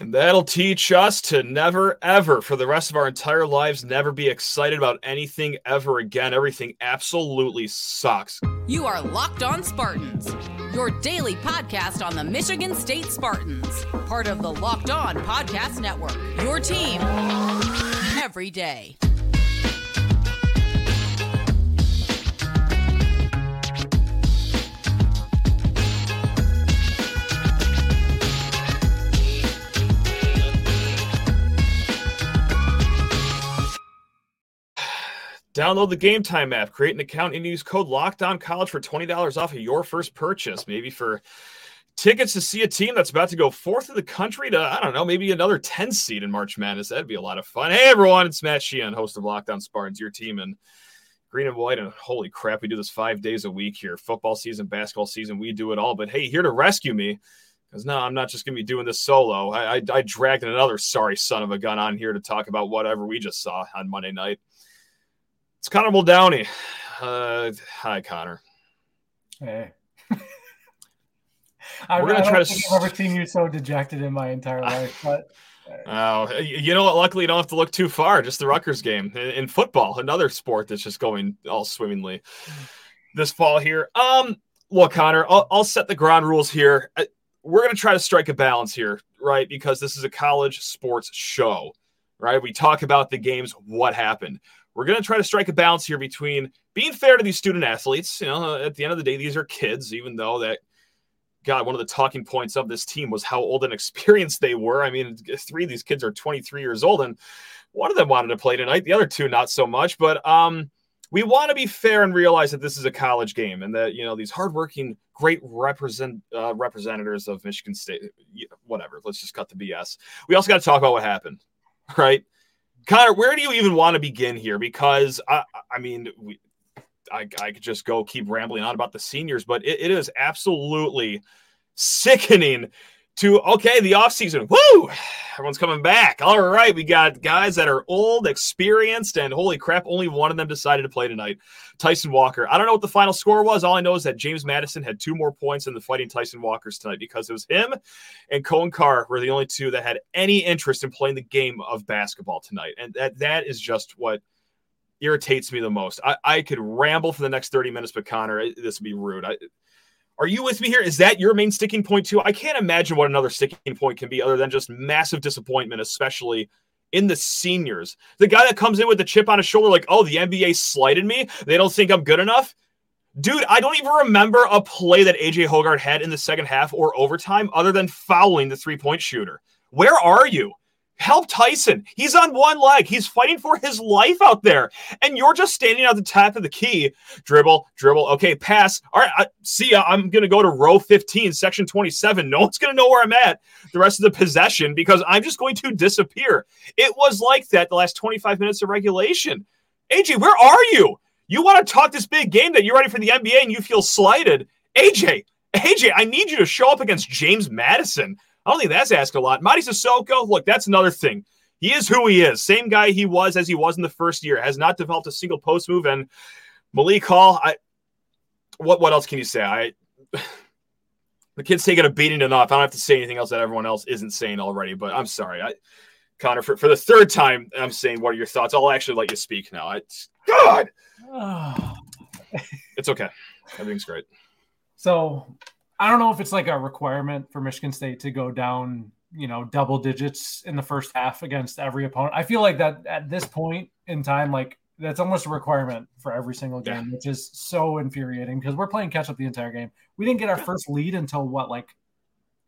And that'll teach us to never, ever, for the rest of our entire lives, never be excited about anything ever again. Everything absolutely sucks. You are Locked On Spartans, your daily podcast on the Michigan State Spartans, part of the Locked On Podcast Network, your team every day. Download the GameTime app, create an account, and use code LOCKEDONCOLLEGE for $20 off of your first purchase. Maybe for tickets to see a team that's about to go fourth in the country to, I don't know, maybe another 10 seed in March Madness. That'd be a lot of fun. Hey, everyone, it's Matt Sheehan, host of Locked On Spartans, your team in green and white. And holy crap, we do this 5 days a week here. Football season, basketball season, we do it all. But hey, here to rescue me, because no, I'm not just going to be doing this solo. I dragged another sorry son of a gun on here to talk about whatever we just saw on Monday night. It's Connor Muldowney. Hi, Connor. Hey. I've never seen you so dejected in my entire life. But you know what? Luckily, you don't have to look too far. Just the Rutgers game in football, another sport that's just going all swimmingly this fall here. Look, Connor, I'll set the ground rules here. We're going to try to strike a balance here, right? Because this is a college sports show, right? We talk about the games, what happened. We're going to try to strike a balance here between being fair to these student athletes. You know, at the end of the day, these are kids, even though that, God, one of the talking points of this team was how old and experienced they were. I mean, three of these kids are 23 years old, and one of them wanted to play tonight. The other two, not so much. But we want to be fair and realize that this is a college game and that, you know, these hardworking, great representatives of Michigan State, whatever, let's just cut the BS. We also got to talk about what happened, right? Connor, where do you even want to begin here? Because, I could just go keep rambling on about the seniors, but it is absolutely sickening to, okay, the offseason, woo, everyone's coming back. All right, we got guys that are old, experienced, and holy crap, only one of them decided to play tonight, Tyson Walker. I don't know what the final score was. All I know is that James Madison had 2 more points than the fighting Tyson Walkers tonight because it was him and Coen Carr were the only two that had any interest in playing the game of basketball tonight. And that is just what irritates me the most. I could ramble for the next 30 minutes, but Connor, this would be rude. Are you with me here? Is that your main sticking point too? I can't imagine what another sticking point can be other than just massive disappointment, especially in the seniors. The guy that comes in with the chip on his shoulder like, oh, the NBA slighted me. They don't think I'm good enough. Dude, I don't even remember a play that AJ Hoggard had in the second half or overtime other than fouling the three-point shooter. Where are you? Help Tyson. He's on one leg. He's fighting for his life out there. And you're just standing at the top of the key. Dribble. Okay, pass. All right, see ya. I'm going to go to row 15, section 27. No one's going to know where I'm at the rest of the possession because I'm just going to disappear. It was like that the last 25 minutes of regulation. AJ, where are you? You want to talk this big game that you're ready for the NBA and you feel slighted. AJ, I need you to show up against James Madison. I don't think that's asked a lot. Mady Sissoko, look, that's another thing. He is who he is. Same guy he was as he was in the first year. Has not developed a single post move. And Malik Hall, what else can you say? The kid's taking a beating enough. I don't have to say anything else that everyone else isn't saying already. But I'm sorry, Connor, for the third time, I'm saying, what are your thoughts? I'll actually let you speak now. God! It's okay. Everything's great. So I don't know if it's like a requirement for Michigan State to go down, you know, double digits in the first half against every opponent. I feel like that at this point in time, like that's almost a requirement for every single game, which is so infuriating because we're playing catch up the entire game. We didn't get our first lead until like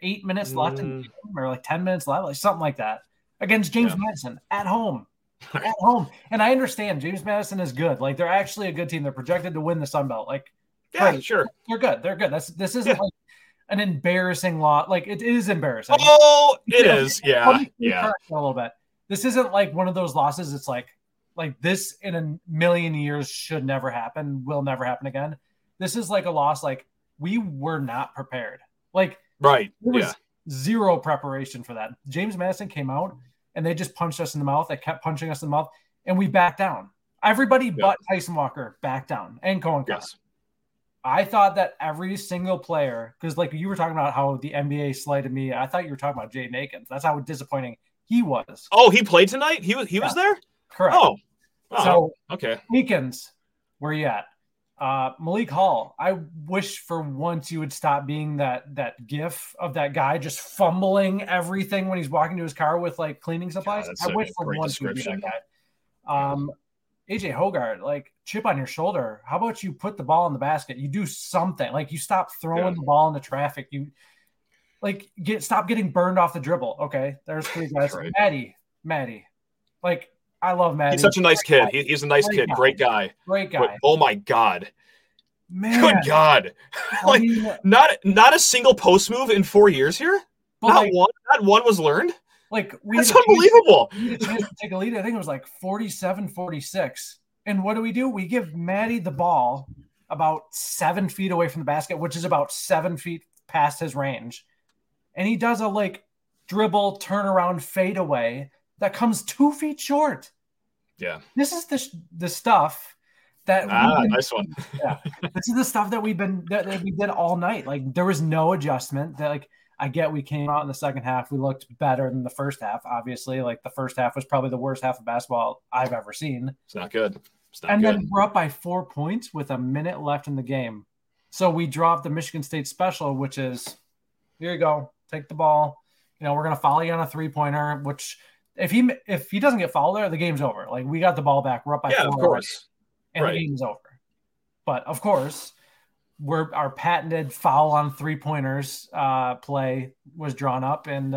8 minutes left in the game or like 10 minutes left, like something like that against James Madison at home. At home. And I understand James Madison is good. Like they're actually a good team. They're projected to win the Sun Belt. Like, yeah, right. Sure. They're good. This isn't like an embarrassing loss. Like it is embarrassing. Oh, it is. Yeah. A little bit. This isn't like one of those losses. It's like this in a million years should never happen. Will never happen again. This is like a loss. Like we were not prepared. Like right. There was zero preparation for that. James Madison came out and they just punched us in the mouth. They kept punching us in the mouth and we backed down. Everybody but Tyson Walker backed down and Coen Carr. I thought that every single player, because like you were talking about how the NBA slighted me, I thought you were talking about Jaden Akins. That's how disappointing he was. Oh, he played tonight? He was there? Correct. Oh, so okay. Akins, where you at? Malik Hall, I wish for once you would stop being that gif of that guy just fumbling everything when he's walking to his car with like cleaning supplies. I wish for once you would be that guy. AJ Hoggard, like chip on your shoulder. How about you put the ball in the basket? You do something. Like you stop throwing the ball into traffic. You like stop getting burned off the dribble. Okay, there's three guys. Right. Mady, like I love Mady. He's such a nice kid. He's a nice kid. Great guy. But, oh my God, man. Good God, like not a single post move in 4 years here. Not one was learned. Like that's unbelievable. We had a chance to take a lead. I think it was like 47-46. And what do? We give Mady the ball about 7 feet away from the basket, which is about 7 feet past his range. And he does a like dribble, turnaround, fadeaway that comes 2 feet short. Yeah. This is the stuff that nice one. Yeah. This is the stuff that we did all night. Like there was no adjustment that like, I get we came out in the second half. We looked better than the first half, obviously. Like, the first half was probably the worst half of basketball I've ever seen. It's not good. Then we're up by 4 points with a minute left in the game. So we dropped the Michigan State special, which is, here you go. Take the ball. You know, we're going to foul you on a three-pointer, which if he doesn't get fouled there, the game's over. Like, we got the ball back. We're up by 4 points. Yeah, of course. And the game's over. But, of course, our patented foul on three-pointers play was drawn up, and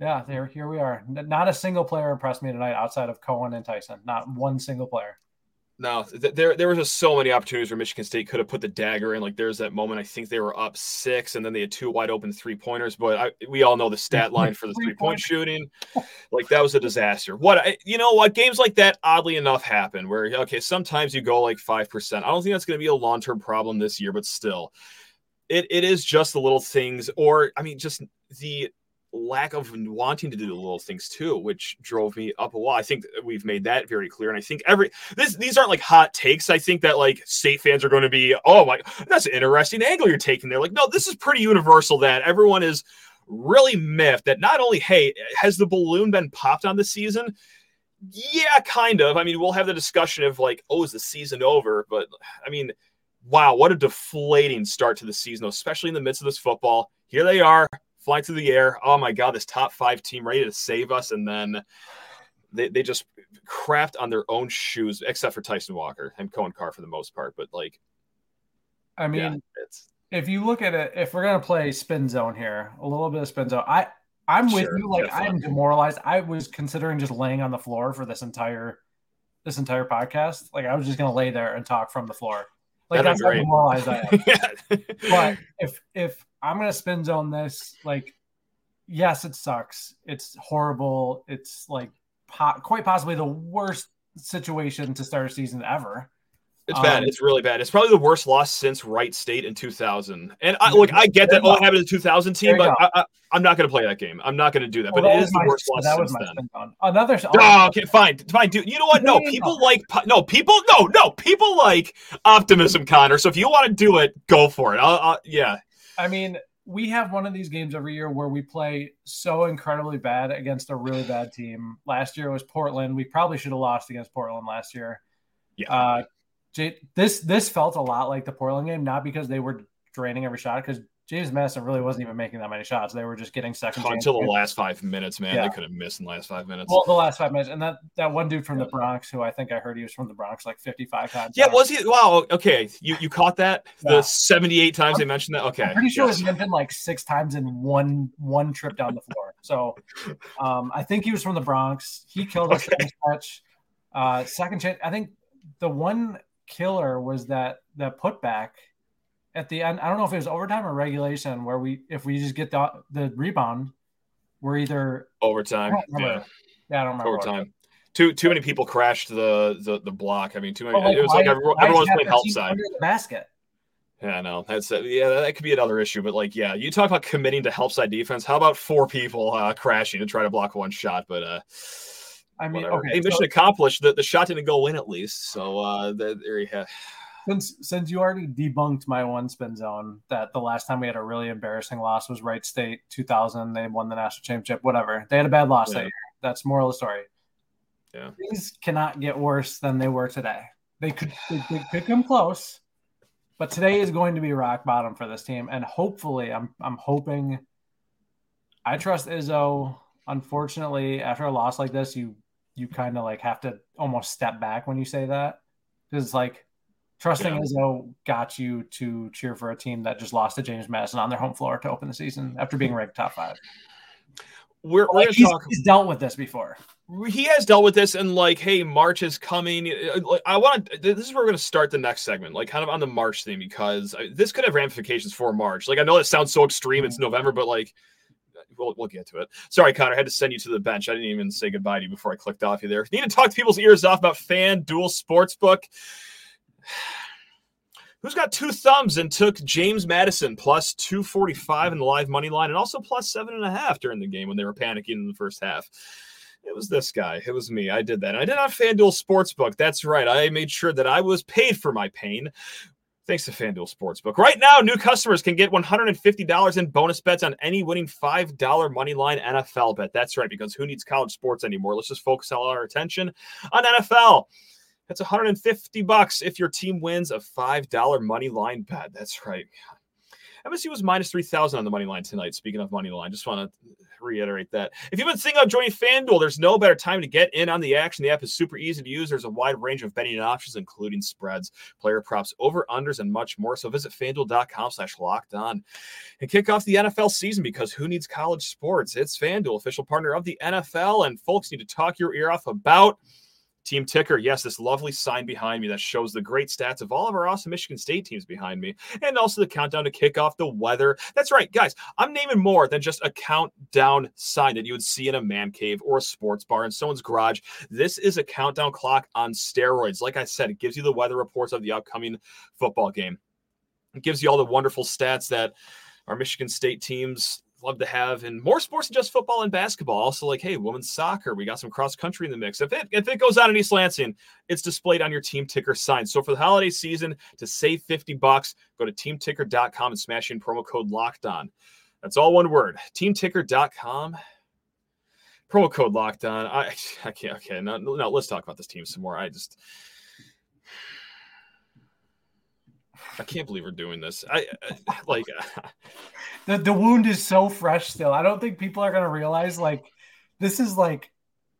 here we are. Not a single player impressed me tonight outside of Coen and Tyson. Not one single player. No, there was just so many opportunities where Michigan State could have put the dagger in. Like there's that moment I think they were up 6, and then they had two wide open three-pointers. But we all know the stat line for the three-point shooting. Like that was a disaster. Games like that oddly enough happen where sometimes you go like 5%. I don't think that's going to be a long-term problem this year, but still, it is just the little things, or I mean, just the lack of wanting to do the little things too, which drove me up a wall. I think we've made that very clear. And I think these aren't like hot takes. I think that like State fans are going to be, oh my, that's an interesting angle you're taking there. Like, no, this is pretty universal that everyone is really miffed that not only, hey, has the balloon been popped on the season? Yeah, kind of. I mean, we'll have the discussion of like, oh, is the season over? But I mean, wow, what a deflating start to the season, especially in the midst of this football. Here they are. Fly through the air. Oh my God, this top 5 team ready to save us. And then they just crapped on their own shoes, except for Tyson Walker and Coen Carr for the most part. But like, I mean, if you look at it, if we're going to play spin zone here, a little bit of spin zone, I'm with you. Like I'm demoralized. I was considering just laying on the floor for this entire podcast. Like I was just going to lay there and talk from the floor. Like that's how demoralized I am. But if I'm going to spin zone this. Like, yes, it sucks. It's horrible. It's like quite possibly the worst situation to start a season ever. It's bad. It's really bad. It's probably the worst loss since Wright State in 2000. And I get that all happened in 2000 team, but I'm not going to play that game. I'm not going to do that. Well, but it is the worst loss since then. Another. Oh, okay, fine, dude. You know what? People like optimism, Connor. So if you want to do it, go for it. I mean, we have one of these games every year where we play so incredibly bad against a really bad team. Last year it was Portland. We probably should have lost against Portland last year. Yeah. This felt a lot like the Portland game, not because they were draining every shot, because James Madison really wasn't even making that many shots. They were just getting second chances. Until the last 5 minutes, man. Yeah. They could have missed in the last 5 minutes. Well, the last 5 minutes. And that one dude from the Bronx, who I think I heard he was from the Bronx like 55 times. Yeah, was he? Wow, okay. You caught that? Yeah. The 78 times they mentioned that? Okay. I'm pretty sure it was mentioned like 6 times in one trip down the floor. So I think he was from the Bronx. He killed us in this match. Second chance. I think the one killer was that putback. At the end, I don't know if it was overtime or regulation, where if we just get the rebound, we're either overtime. I don't remember. Overtime. Too many people crashed the block. I mean, too many. It was like everyone's playing help side. Under the basket. Yeah, I know. That could be another issue. But like, yeah, you talk about committing to help side defense. How about 4 people crashing to try to block one shot? But I mean, whatever. Mission accomplished. The shot didn't go in at least. So there you have. Since you already debunked my one spin zone, that the last time we had a really embarrassing loss was Wright State 2000. They won the national championship, whatever. They had a bad loss that year. That's the moral of the story. Yeah. Things cannot get worse than they were today. They could come close, but today is going to be rock bottom for this team. And hopefully, I'm hoping. I trust Izzo. Unfortunately, after a loss like this, you kind of like have to almost step back when you say that, because it's like trusting Izzo got you to cheer for a team that just lost to James Madison on their home floor to open the season after being ranked top five. He's dealt with this before. He has dealt with this, and like, hey, March is coming. This is where we're going to start the next segment, like kind of on the March thing, because this could have ramifications for March. Like, I know that sounds so extreme. It's November, but like, we'll get to it. Sorry, Connor, I had to send you to the bench. I didn't even say goodbye to you before I clicked off you there. Need to talk to people's ears off about FanDuel Sportsbook. Who's got two thumbs and took James Madison plus 245 in the live money line, and also plus 7.5 during the game when they were panicking in the first half? It was this guy. It was me. I did that. And I did on FanDuel Sportsbook. That's right. I made sure that I was paid for my pain. Thanks to FanDuel Sportsbook. Right now, new customers can get $150 in bonus bets on any winning $5 Moneyline NFL bet. That's right, because who needs college sports anymore? Let's just focus all our attention on NFL. That's $150 if your team wins a $5 money line bet. That's right. MSU was minus 3,000 on the money line tonight. Speaking of money line, just want to reiterate that. If you've been thinking of joining FanDuel, there's no better time to get in on the action. The app is super easy to use. There's a wide range of betting options, including spreads, player props, over-unders, and much more. So visit FanDuel.com/lockedon and kick off the NFL season, because who needs college sports? It's FanDuel, official partner of the NFL. And folks need to talk your ear off about Team Ticker. Yes, this lovely sign behind me that shows the great stats of all of our awesome Michigan State teams behind me, and also the countdown to kick off the weather. That's right, guys. I'm naming more than just a countdown sign that you would see in a man cave or a sports bar in someone's garage. This is a countdown clock on steroids. Like I said, it gives you the weather reports of the upcoming football game. It gives you all the wonderful stats that our Michigan State teams love to have, and more sports than just football and basketball. Also, like, hey, women's soccer, we got some cross country in the mix. If it goes on in East Lansing, it's displayed on your Team Ticker sign. So for the holiday season, to save $50, go to teamticker.com and smash in promo code Locked On. That's all one word, teamticker.com. Promo code Locked On. I can't. Okay, no, let's talk about this team some more. I can't believe we're doing this. The wound is so fresh still. I don't think people are going to realize, like, this is like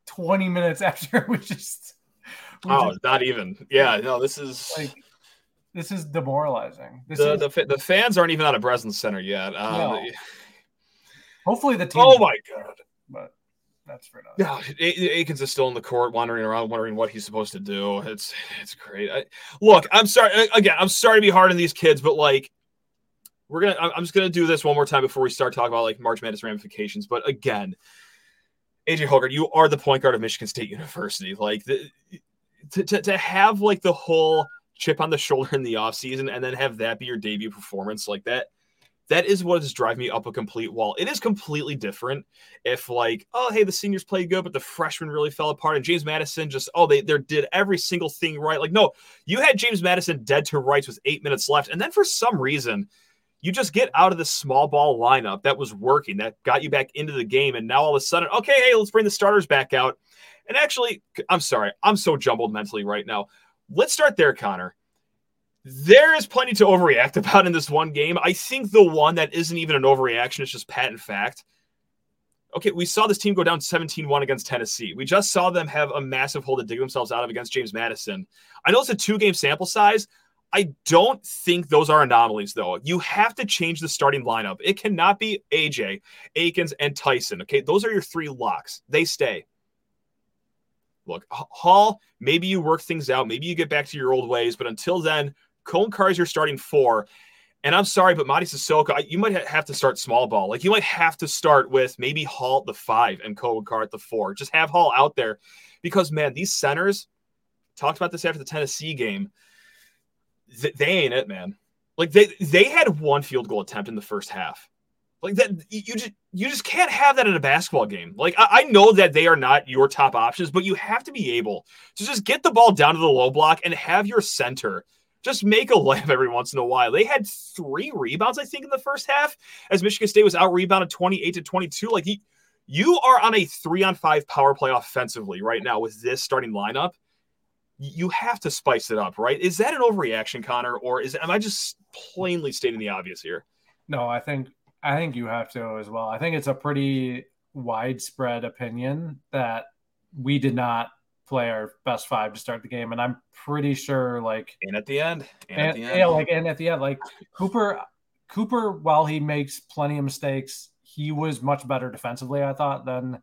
20 minutes after we just. Not even. Yeah, no, this is. Like, this is demoralizing. The fans aren't even out of Breslin Center yet. No. Hopefully the team. Oh, my God. But that's for now. Akins is still in the court, wandering around, wondering what he's supposed to do. It's great. Look, I'm sorry. Again, I'm sorry to be hard on these kids, but like, I'm just gonna do this one more time before we start talking about like March Madness ramifications. But again, AJ Hoggard, you are the point guard of Michigan State University. Like, to have like the whole chip on the shoulder in the offseason and then have that be your debut performance like that. That is what has driven me up a complete wall. It is completely different if, like, oh, hey, the seniors played good, but the freshmen really fell apart, and James Madison just, they did every single thing right. Like, no, you had James Madison dead to rights with 8 minutes left, and then for some reason, you just get out of the small ball lineup that was working, that got you back into the game, and now all of a sudden, okay, hey, let's bring the starters back out. And actually, I'm sorry, I'm so jumbled mentally right now. Let's start there, Connor. There is plenty to overreact about in this one game. I think the one that isn't even an overreaction, it's just patent fact. Okay, we saw this team go down 17-1 against Tennessee. We just saw them have a massive hole to dig themselves out of against James Madison. I know it's a 2-game sample size. I don't think those are anomalies, though. You have to change the starting lineup. It cannot be AJ, Akins, and Tyson. Okay, those are your 3 locks. They stay. Look, Hall, maybe you work things out. Maybe you get back to your old ways. But until then, Coen Carr is your starting 4. And I'm sorry, but Mady Sissoko, you might have to start small ball. Like, you might have to start with maybe Hall at the 5 and Coen Carr at the 4. Just have Hall out there. Because, man, these centers, talked about this after the Tennessee game, they ain't it, man. Like, they had one field goal attempt in the first half. Like, that, you just can't have that in a basketball game. Like, I know that they are not your top options, but you have to be able to just get the ball down to the low block and have your center just make a layup every once in a while. They had 3 rebounds, I think, in the first half, as Michigan State was out-rebounded 28-22. Like, you are on a 3-on-5 power play offensively right now with this starting lineup. You have to spice it up, right? Is that an overreaction, Connor, or am I just plainly stating the obvious here? No, I think you have to as well. I think it's a pretty widespread opinion that we did not play our best 5 to start the game, and I'm pretty sure, like, and at the end, yeah, like, and at the end, like, Cooper, while he makes plenty of mistakes, he was much better defensively, I thought, than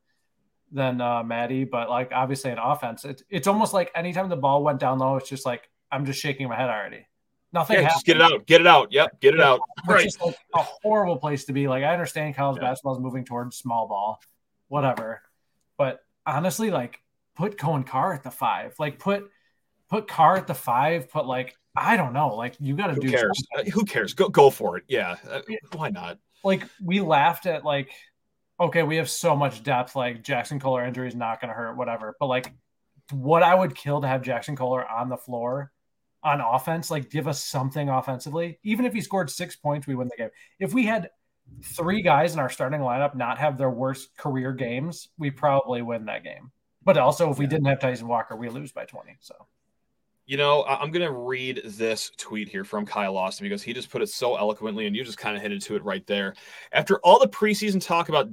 Mady. But, like, obviously, in offense, it's almost like anytime the ball went down low, it's just like I'm just shaking my head already. Nothing. Yeah, just get it out. Yep, get it out. Right. Just like a horrible place to be. Like, I understand college basketball is moving towards small ball, whatever. But honestly, like, put Coen Carr at the 5. Like, put Carr at the 5. Put, like, I don't know. Like, you got to do. Who cares? Who cares? Go for it. Yeah. Why not? Like, we laughed at, like, okay, we have so much depth. Like, Jaxon Kohler injury is not going to hurt, whatever. But, like, what I would kill to have Jaxon Kohler on the floor. On offense, like, give us something offensively. Even if he scored 6 points, we win the game. If we had 3 guys in our starting lineup not have their worst career games, we probably win that game. But also, if we didn't have Tyson Walker, we lose by 20. So, you know, I'm going to read this tweet here from Kyle Austin because he just put it so eloquently, and you just kind of hinted to it right there. After all the preseason talk about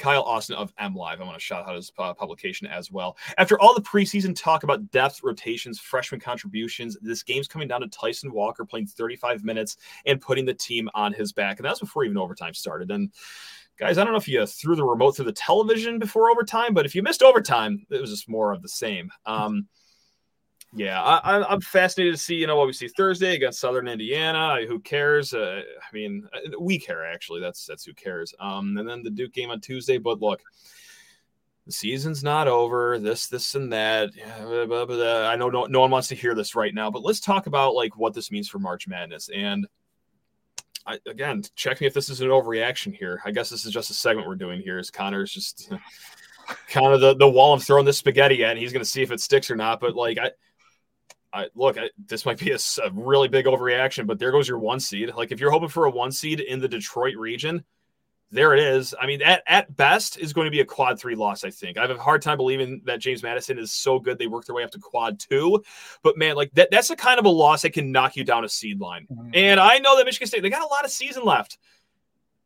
Kyle Austin of MLive. I want to shout out his publication as well. After all the preseason talk about depth, rotations, freshman contributions, this game's coming down to Tyson Walker playing 35 minutes and putting the team on his back. And that's before even overtime started. And, guys, I don't know if you threw the remote through the television before overtime, but if you missed overtime, it was just more of the same. Yeah, I'm fascinated to see, you know, what we see Thursday against Southern Indiana. Who cares? I mean, we care, actually. That's who cares. And then the Duke game on Tuesday. But look, the season's not over. This, and that. I know no one wants to hear this right now, but let's talk about, like, what this means for March Madness. And again, check me if this is an overreaction here. I guess this is just a segment we're doing here. Is Connor's just kind of the wall I'm throwing this spaghetti at, and he's going to see if it sticks or not. But, like, I this might be a really big overreaction, but there goes your 1 seed. Like, if you're hoping for a 1 seed in the Detroit region, there it is. I mean, at best is going to be a quad 3 loss, I think. I have a hard time believing that James Madison is so good they work their way up to quad 2. But, man, like, that's the kind of a loss that can knock you down a seed line. And I know that Michigan State, they got a lot of season left.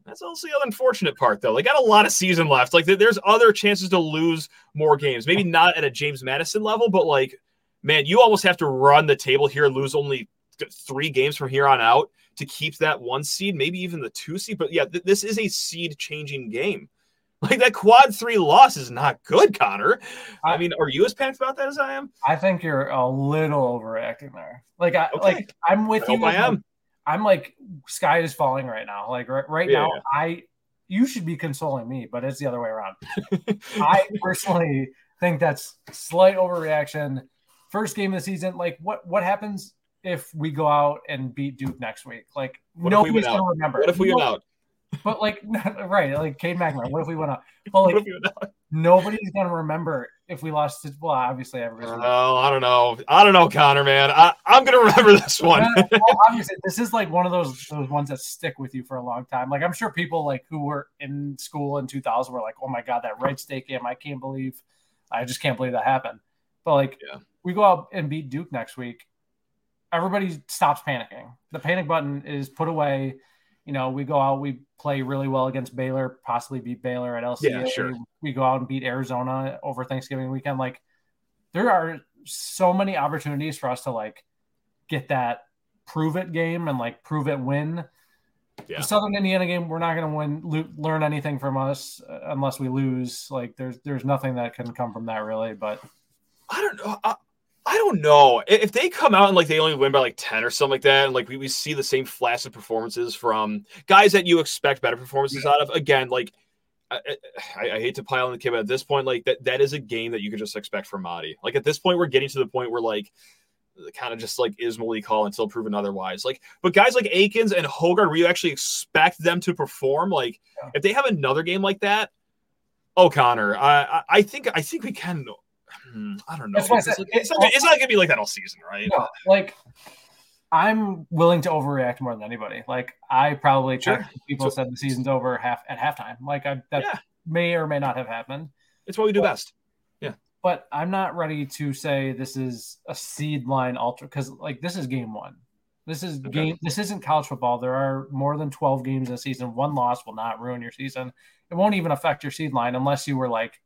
That's also the unfortunate part, though. They got a lot of season left. Like, there's other chances to lose more games. Maybe not at a James Madison level, but, like, man, you almost have to run the table here and lose only 3 games from here on out to keep that 1 seed, maybe even the 2 seed. But, yeah, this is a seed-changing game. Like, that quad 3 loss is not good, Connor. I mean, are you as panicked about that as I am? I think you're a little overreacting there. Like, like, I'm with you. I am. I'm like, sky is falling right now. Like, right now, you should be consoling me, but it's the other way around. I personally think that's slight overreaction. First game of the season, like, what happens if we go out and beat Duke next week? Like, nobody's going to remember. What if we went out? But, like, right, like, Cade McNamara, what if we went out? But, like, nobody's going to remember if we lost to – well, obviously, everybody's going to remember. I don't know, Connor, man. I'm going to remember this one. Well, obviously, this is, like, one of those ones that stick with you for a long time. Like, I'm sure people, like, who were in school in 2000 were like, oh, my God, that Wright State game, I just can't believe that happened. But, like, we go out and beat Duke next week, everybody stops panicking. The panic button is put away. You know, we go out, we play really well against Baylor, possibly beat Baylor at LCA. Yeah, sure. We go out and beat Arizona over Thanksgiving weekend. Like, there are so many opportunities for us to, like, get that prove it game and, like, prove it win. Yeah. The Southern Indiana game, we're not going to win. Learn anything from us unless we lose. Like, there's nothing that can come from that, really. But I don't know. I don't know if they come out and, like, they only win by, like, 10 or something like that. And, like, we see the same flaccid performances from guys that you expect better performances out of. Again, like, I hate to pile on the kid, but at this point, like, that is a game that you could just expect from Mady. Like, at this point, we're getting to the point where, like, kind of just, like, is Malik Hall until proven otherwise. Like, but guys like Akins and Hoggard, where you actually expect them to perform, like, if they have another game like that, oh, Connor, I think we can. I don't know. It's not going to be like that all season, right? No, like, I'm willing to overreact more than anybody. Like, I probably checked people said the season's over at halftime. Like, that may or may not have happened. It's what we do best. Yeah. But I'm not ready to say this is a seed line ultra because, like, this is game one. This is game. This isn't college football. There are more than 12 games in a season. One loss will not ruin your season. It won't even affect your seed line unless you were, like,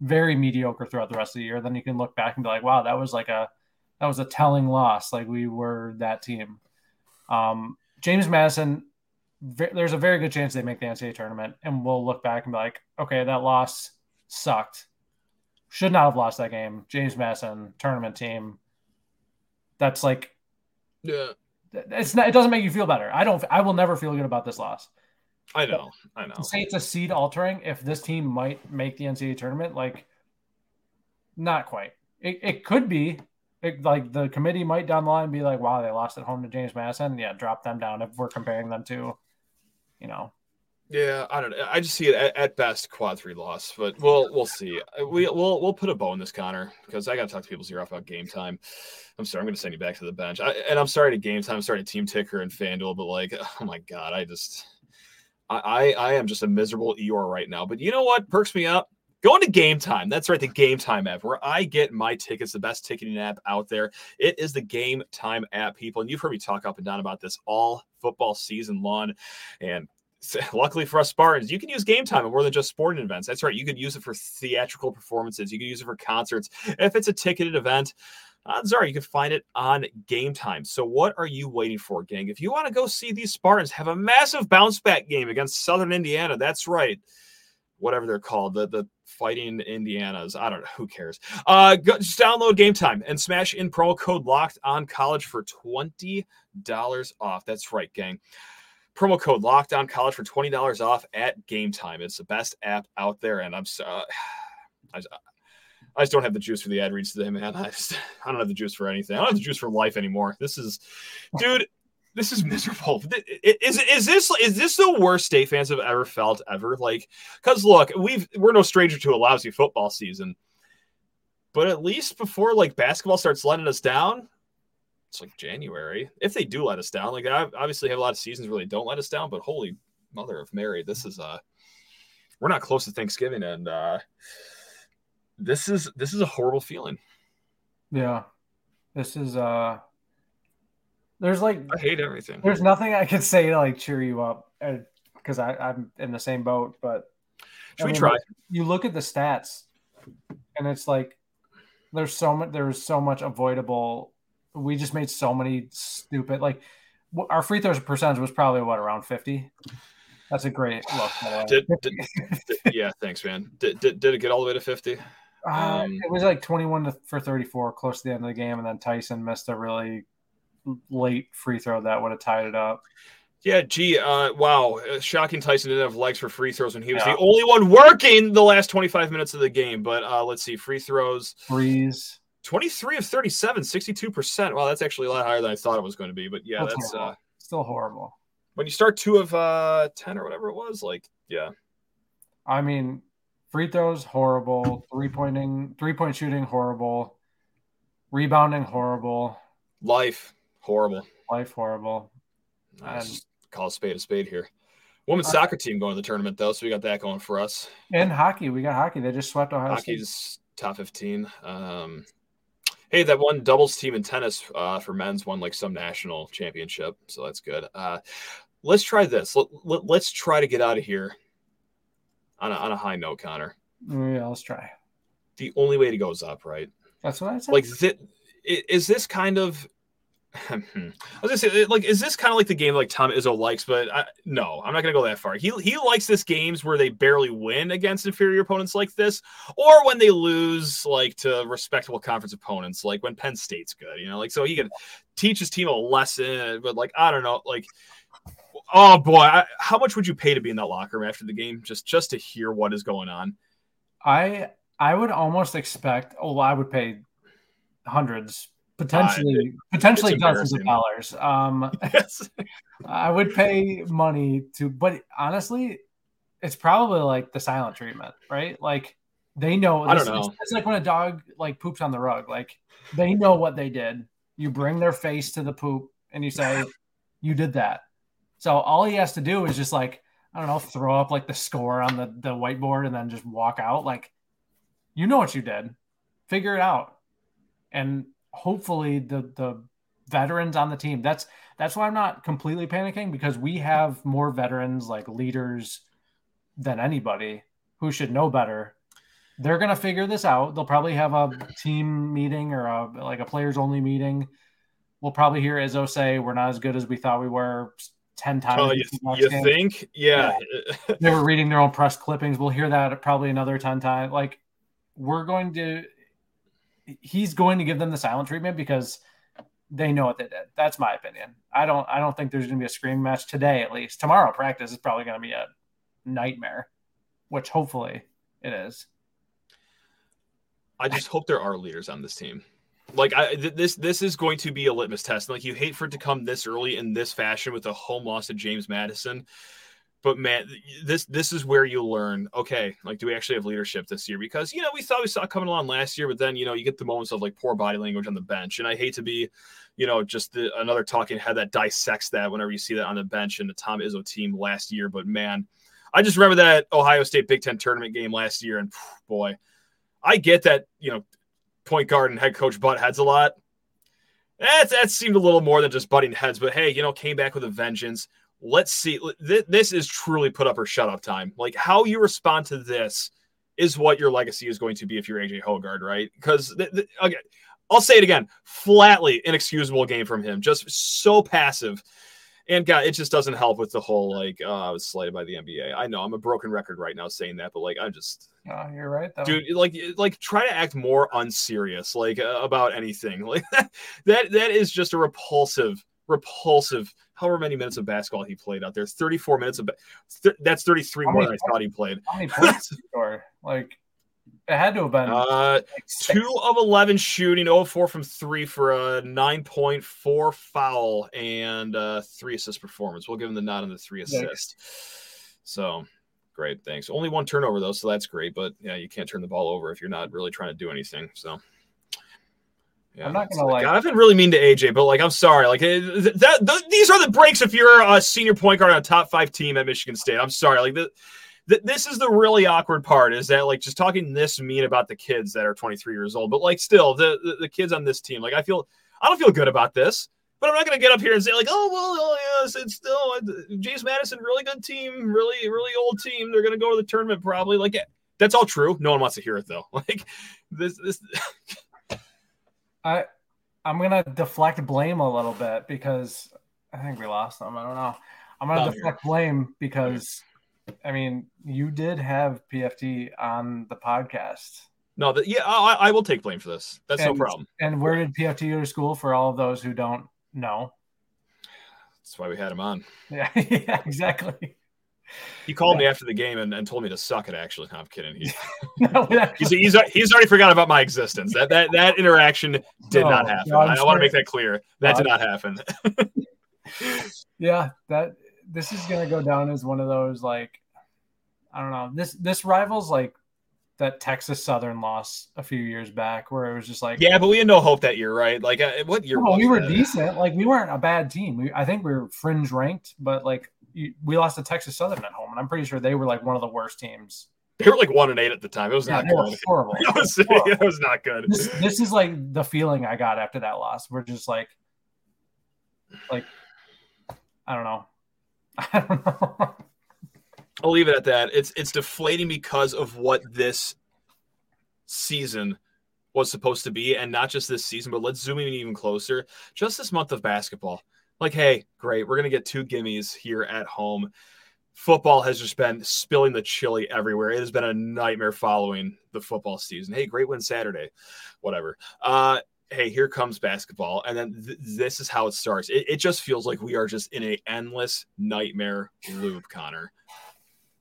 very mediocre throughout the rest of the year. Then you can look back and be like, wow, that was a telling loss. Like, we were that team. James Madison, there's a very good chance they make the NCAA tournament, and we'll look back and be like, okay, that loss sucked. Should not have lost that game. James Madison, tournament team. That's like, yeah. It's not. It doesn't make you feel better. I will never feel good about this loss. I know. To say it's a seed altering if this team might make the NCAA tournament, like, not quite. It could be. Like, the committee might down the line be like, wow, they lost at home to James Madison. Yeah, drop them down if we're comparing them to, you know. Yeah, I don't know. I just see it at best quad three loss, but we'll see. We'll put a bow in this, Connor, because I got to talk to people here about game time. I'm sorry, I'm going to send you back to the bench. And I'm sorry to game time. I'm sorry to TeamTicker and FanDuel, but, like, oh my God, I am just a miserable Eeyore right now. But you know what perks me up? Going to Game Time. That's right, the Game Time app, where I get my tickets, the best ticketing app out there. It is the Game Time app, people. And you've heard me talk up and down about this all football season long. And luckily for us Spartans, you can use Game Time more than just sporting events. That's right. You could use it for theatrical performances. You could use it for concerts. If it's a ticketed event, odds are you can find it on Game Time. So what are you waiting for, gang? If you want to go see these Spartans have a massive bounce-back game against Southern Indiana, that's right. Whatever they're called, the Fighting Indianas. I don't know. Who cares? Just download Game Time and smash in promo code Locked On College for $20 off. That's right, gang. Promo code Locked On College for $20 off at Game Time. It's the best app out there, and I'm sorry, I just don't have the juice for the ad reads today, man. I don't have the juice for anything. I don't have the juice for life anymore. This is, dude. This is miserable. Is this the worst state fans have ever felt ever? Like, because look, we're no stranger to a lousy football season, but at least before, like, basketball starts letting us down, it's like January. If they do let us down, like, I obviously have a lot of seasons where they don't let us down, but holy mother of Mary, this is we're not close to Thanksgiving, and this is a horrible feeling. Yeah, this is There's, like, I hate everything. There's nothing I could say to, like, cheer you up because I'm in the same boat. But try? You look at the stats, and it's like there's so much avoidable. We just made so many stupid, like, our free throws percentage was probably around 50. That's a great look. Yeah, thanks, man. Did it get all the way to 50? It was like 21 for 34, close to the end of the game, and then Tyson missed a really late free throw that would have tied it up. Yeah, gee, wow. Shocking Tyson didn't have legs for free throws when he was the only one working the last 25 minutes of the game. But let's see, free throws. Breeze. 23 of 37, 62%. Wow, that's actually a lot higher than I thought it was going to be. But, yeah, that's horrible. Still horrible. When you start 2 of 10 or whatever it was, like, yeah. I mean, free throws, horrible. Three-point shooting, horrible. Rebounding, horrible. Life horrible. Let's just call a spade here. Women's soccer team going to the tournament, though, so we got that going for us. And hockey. We got hockey. They just swept Ohio State. Hockey's top 15. Hey, that one doubles team in tennis for men's won, like, some national championship, so that's good. Let's try this. Let's try to get out of here on a high note, Connor. Yeah, let's try. The only way to go is up, right? That's what I said. Like, is this kind of – I was going to say, like, is this kind of like the game, like, Tom Izzo likes? But no, I'm not going to go that far. He likes this games where they barely win against inferior opponents like this, or when they lose, like, to respectable conference opponents, like when Penn State's good, you know? Like, so he can teach his team a lesson, but, like, I don't know. Like, oh, boy, how much would you pay to be in that locker room after the game just to hear what is going on? I would almost expect – I would pay – hundreds, potentially dozens of dollars. Yes. I would pay money but honestly, it's probably like the silent treatment, right? Like, they know. I don't know. It's like when a dog, like, poops on the rug. Like, they know what they did. You bring their face to the poop. and you say, you did that. So all he has to do is just like, I don't know, throw up like the score on the whiteboard and then just walk out. Like, you know what you did, figure it out. And hopefully the veterans on the team, that's why I'm not completely panicking, because we have more veterans, like leaders, than anybody who should know better. They're going to figure this out. They'll probably have a team meeting or a players only meeting. We'll probably hear Izzo say, we're not as good as we thought we were 10 times. Oh, you think? Yeah. They were reading their own press clippings. We'll hear that probably another 10 times. Like, he's going to give them the silent treatment because they know what they did. That's my opinion. I don't think there's going to be a screaming match today, at least. Tomorrow practice is probably going to be a nightmare, which hopefully it is. I just hope there are leaders on this team. Like, this is going to be a litmus test. Like, you hate for it to come this early in this fashion with a home loss to James Madison. But, man, this is where you learn, okay, like, do we actually have leadership this year? Because, you know, we thought we saw it coming along last year, but then, you know, you get the moments of, like, poor body language on the bench. And I hate to be, you know, just another talking head that dissects that whenever you see that on the bench in the Tom Izzo team last year. But, man, I just remember that Ohio State Big Ten tournament game last year, and, boy, I get that, you know, point guard and head coach butt heads a lot. That seemed a little more than just butting heads, but, hey, you know, came back with a vengeance. Let's see. This is truly put up or shut up time. Like, how you respond to this is what your legacy is going to be if you're AJ Hoggard, right? Because, okay, I'll say it again, flatly inexcusable game from him. Just so passive. And, God, it just doesn't help with the whole, like, I was slighted by the NBA. I know I'm a broken record right now saying that, but, like, I'm just... Oh, you're right, though. Dude, like try to act more unserious, like, about anything. Like, that is just a repulsive... However many minutes of basketball he played out there, 34 minutes of that's 33 more than I thought he played. How many points? Like, it had to have been 2 of 11 shooting, 0-4 from 3 for a 9.4 foul and 3 assist performance. We'll give him the nod on the 3 assist. So great, thanks. Only 1 turnover though, so that's great. But yeah, you can't turn the ball over if you're not really trying to do anything. So. Yeah, I'm not gonna lie. God, I've been really mean to AJ, but like, I'm sorry. Like these are the breaks if you're a senior point guard on a top 5 team at Michigan State. I'm sorry. Like this is the really awkward part is that like just talking this mean about the kids that are 23 years old, but like still the kids on this team. Like I don't feel good about this, but I'm not gonna get up here and say like, it's still James Madison, really good team, really really old team. They're gonna go to the tournament probably. Like that's all true. No one wants to hear it though. Like this. I'm going to deflect blame a little bit because I think we lost them. I don't know. I'm going to deflect blame because, I mean, you did have PFT on the podcast. No, I will take blame for this. That's no problem. And where did PFT go to school for all of those who don't know? That's why we had him on. Yeah exactly. He called me after the game and told me to suck it. Actually, no, I'm kidding. He's already forgot about my existence. That interaction did not happen. I want to make that clear. That did not happen. Yeah, this is gonna go down as one of those like I don't know. This rivals like that Texas Southern loss a few years back, where it was just like yeah, but we had no hope that year, right? Like what year? Well, we were decent. Like we weren't a bad team. I think we were fringe ranked, but like. We lost to Texas Southern at home, and I'm pretty sure they were like one of the worst teams. They were like 1-8 at the time. It was not good. Horrible. It was not good. This is like the feeling I got after that loss. We're just like I don't know. I'll leave it at that. It's deflating because of what this season was supposed to be, and not just this season, but let's zoom in even closer. Just this month of basketball. Like, hey, great, we're going to get 2 gimmies here at home. Football has just been spilling the chili everywhere. It has been a nightmare following the football season. Hey, great win Saturday, whatever. Hey, here comes basketball. And then this is how it starts. It just feels like we are just in an endless nightmare loop, Connor.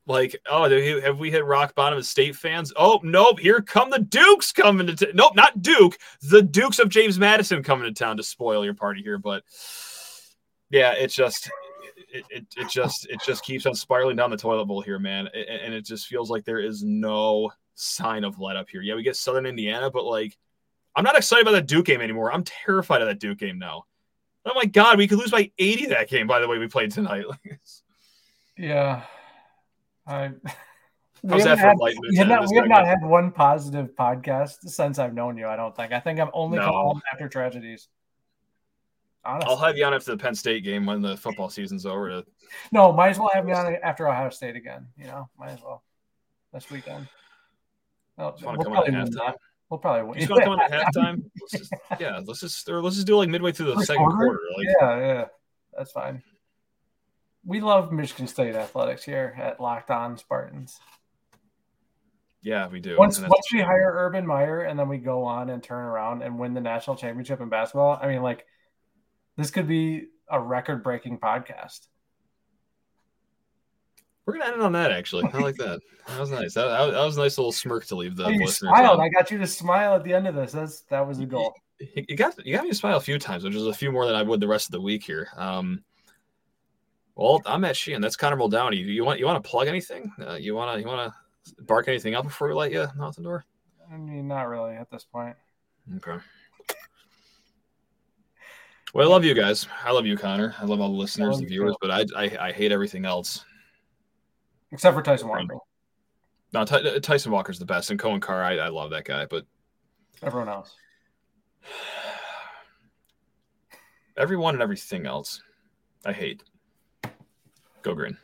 Like, oh, have we hit rock bottom as State fans? Oh, nope, here come the Dukes coming to town. Nope, not Duke. The Dukes of James Madison coming to town to spoil your party here, but... Yeah, it just keeps on spiraling down the toilet bowl here, man. And it just feels like there is no sign of let up here. Yeah, we get Southern Indiana, but like, I'm not excited about that Duke game anymore. I'm terrified of that Duke game now. Oh my God, we could lose by 80 that game, by the way, we played tonight. Yeah. How's that for enlightenment? We have not had one positive podcast since I've known you, I don't think. I think I'm only calling after tragedies. Honestly. I'll have you on after the Penn State game when the football season's over. No, might as well have me on after Ohio State again. You know, might as well. This weekend. No, we'll probably win. You just want to come in at halftime? Let's just do like midway through the second quarter. That's fine. We love Michigan State athletics here at Locked On Spartans. Yeah, we do. Once we hire Urban Meyer and then we go on and turn around and win the national championship in basketball, I mean, like, this could be a record-breaking podcast. We're going to end it on that, actually. I like that. That was nice. That was a nice little smirk to leave the listeners. I got you to smile at the end of this. That was the goal. You got me to smile a few times, which is a few more than I would the rest of the week here. Well, I'm Matt Sheehan. That's Connor Muldowney. You want to plug anything? You want to bark anything up before we let you out the door? I mean, not really at this point. Okay. Well, I love you guys. I love you, Connor. I love all the listeners and viewers, but I hate everything else. Except for Tyson Walker. No, Tyson Walker's the best. And Coen Carr, I love that guy. But everyone else. Everyone and everything else, I hate. Go Green.